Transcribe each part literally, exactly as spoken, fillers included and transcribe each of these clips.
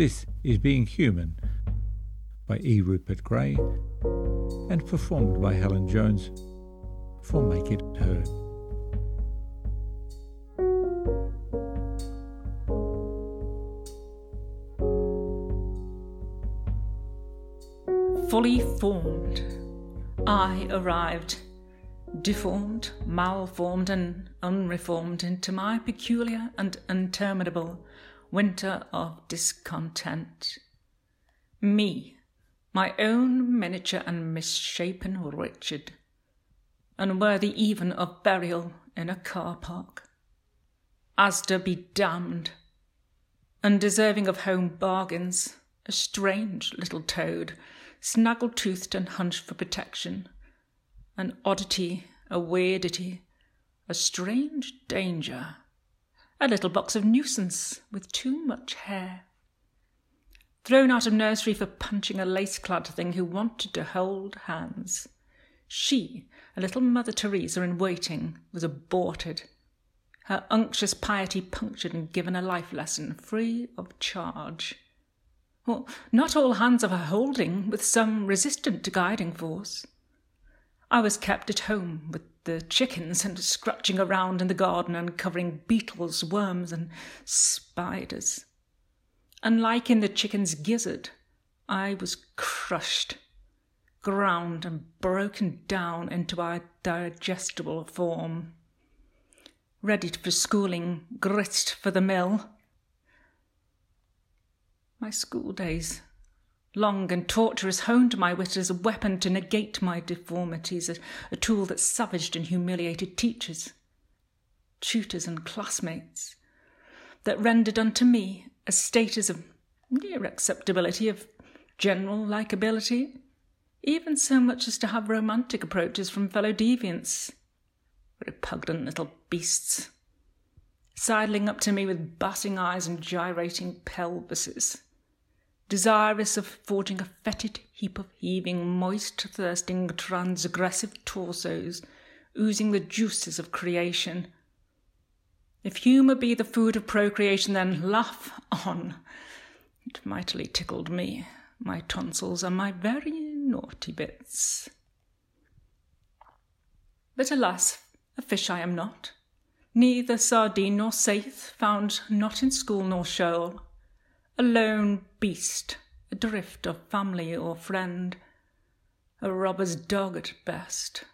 This is Being Human by E. Rupert Gray and performed by Helen Jones for Make It Her. Fully formed, I arrived, deformed, malformed and unreformed into my peculiar and interminable winter of discontent. Me, my own miniature and misshapen Richard, unworthy even of burial in a car park. Asda be damned, undeserving of home bargains, a strange little toad, snaggle-toothed and hunched for protection, an oddity, a weirdity, a strange danger, a little box of nuisance with too much hair. Thrown out of nursery for punching a lace-clad thing who wanted to hold hands. She, a little Mother Teresa in waiting, was aborted. Her unctuous piety punctured and given a life lesson, free of charge. Well, not all hands of her holding, with some resistant to guiding force. I was kept at home with the chickens and scratching around in the garden and covering beetles, worms and spiders. Unlike in the chicken's gizzard, I was crushed, ground and broken down into a digestible form. Ready for schooling, grist for the mill. My school days, long and torturous, honed my wit as a weapon to negate my deformities, a, a tool that savaged and humiliated teachers, tutors and classmates, that rendered unto me a status of near acceptability, of general likability, even so much as to have romantic approaches from fellow deviants, repugnant little beasts, sidling up to me with batting eyes and gyrating pelvises, desirous of forging a fetid heap of heaving, moist, thirsting, transgressive torsos, oozing the juices of creation. If humour be the food of procreation, then laugh on. It mightily tickled me, my tonsils and my very naughty bits. But alas, a fish I am not, neither sardine nor saithe, found not in school nor shoal, a lone beast, adrift of family or friend, a robber's dog at best,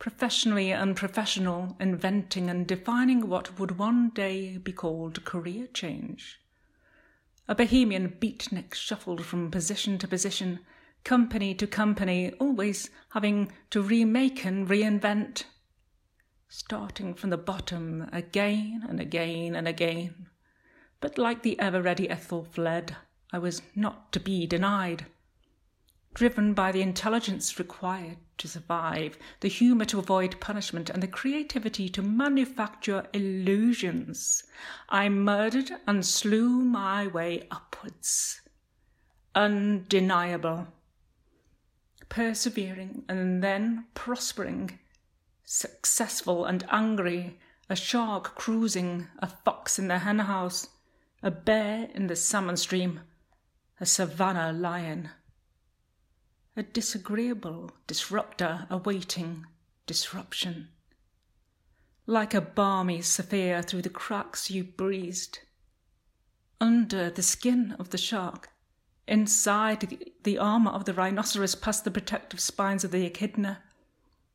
professionally unprofessional, inventing and defining what would one day be called career change. A bohemian beatnik shuffled from position to position, company to company, always having to remake and reinvent, starting from the bottom again and again and again. But like the ever-ready Ethel fled, I was not to be denied. Driven by the intelligence required to survive, the humour to avoid punishment, and the creativity to manufacture illusions, I murdered and slew my way upwards. Undeniable. Persevering and then prospering. Successful and angry. A shark cruising. A fox in the hen house. A bear in the salmon stream, a savannah lion, a disagreeable disruptor awaiting disruption. Like a balmy sapphire through the cracks you breezed, under the skin of the shark, inside the armour of the rhinoceros, past the protective spines of the echidna,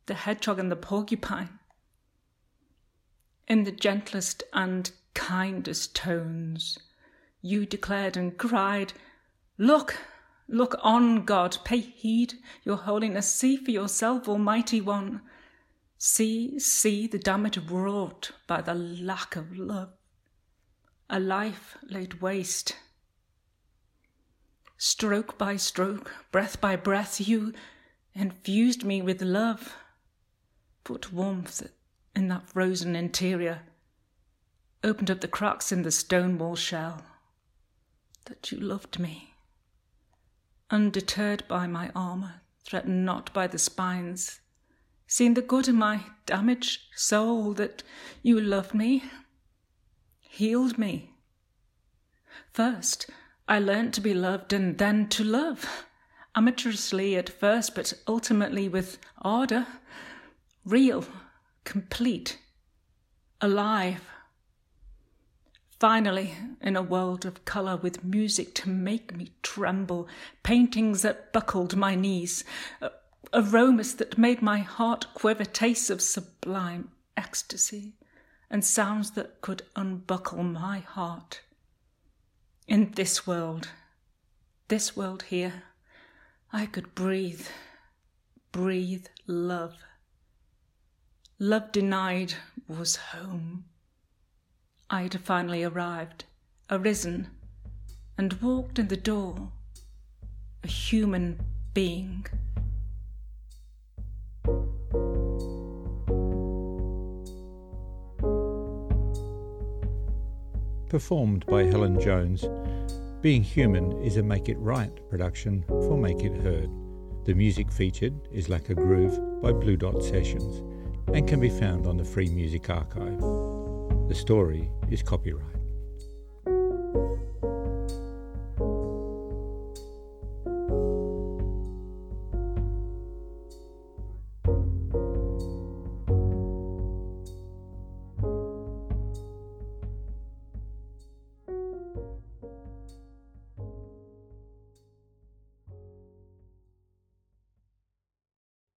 the hedgehog and the porcupine. In the gentlest and kindest tones, you declared and cried, "Look, look on, God, pay heed, your holiness, see for yourself, Almighty One. See, see the damage wrought by the lack of love, a life laid waste." Stroke by stroke, breath by breath, you infused me with love, put warmth in that frozen interior, opened up the cracks in the stone wall shell, that you loved me. Undeterred by my armour, threatened not by the spines, seen the good in my damaged soul, that you loved me, healed me. First, I learnt to be loved and then to love, amateurishly at first, but ultimately with ardour, real, complete, alive. Finally, in a world of colour with music to make me tremble, paintings that buckled my knees, aromas that made my heart quiver, tastes of sublime ecstasy, and sounds that could unbuckle my heart. In this world, this world here, I could breathe, breathe love. Love denied was home. I'd finally arrived, arisen, and walked in the door, a human being. Performed by Helen Jones, Being Human is a Make It Right production for Make It Heard. The music featured is Like a Groove by Blue Dot Sessions and can be found on the Free Music Archive. The story is copyright.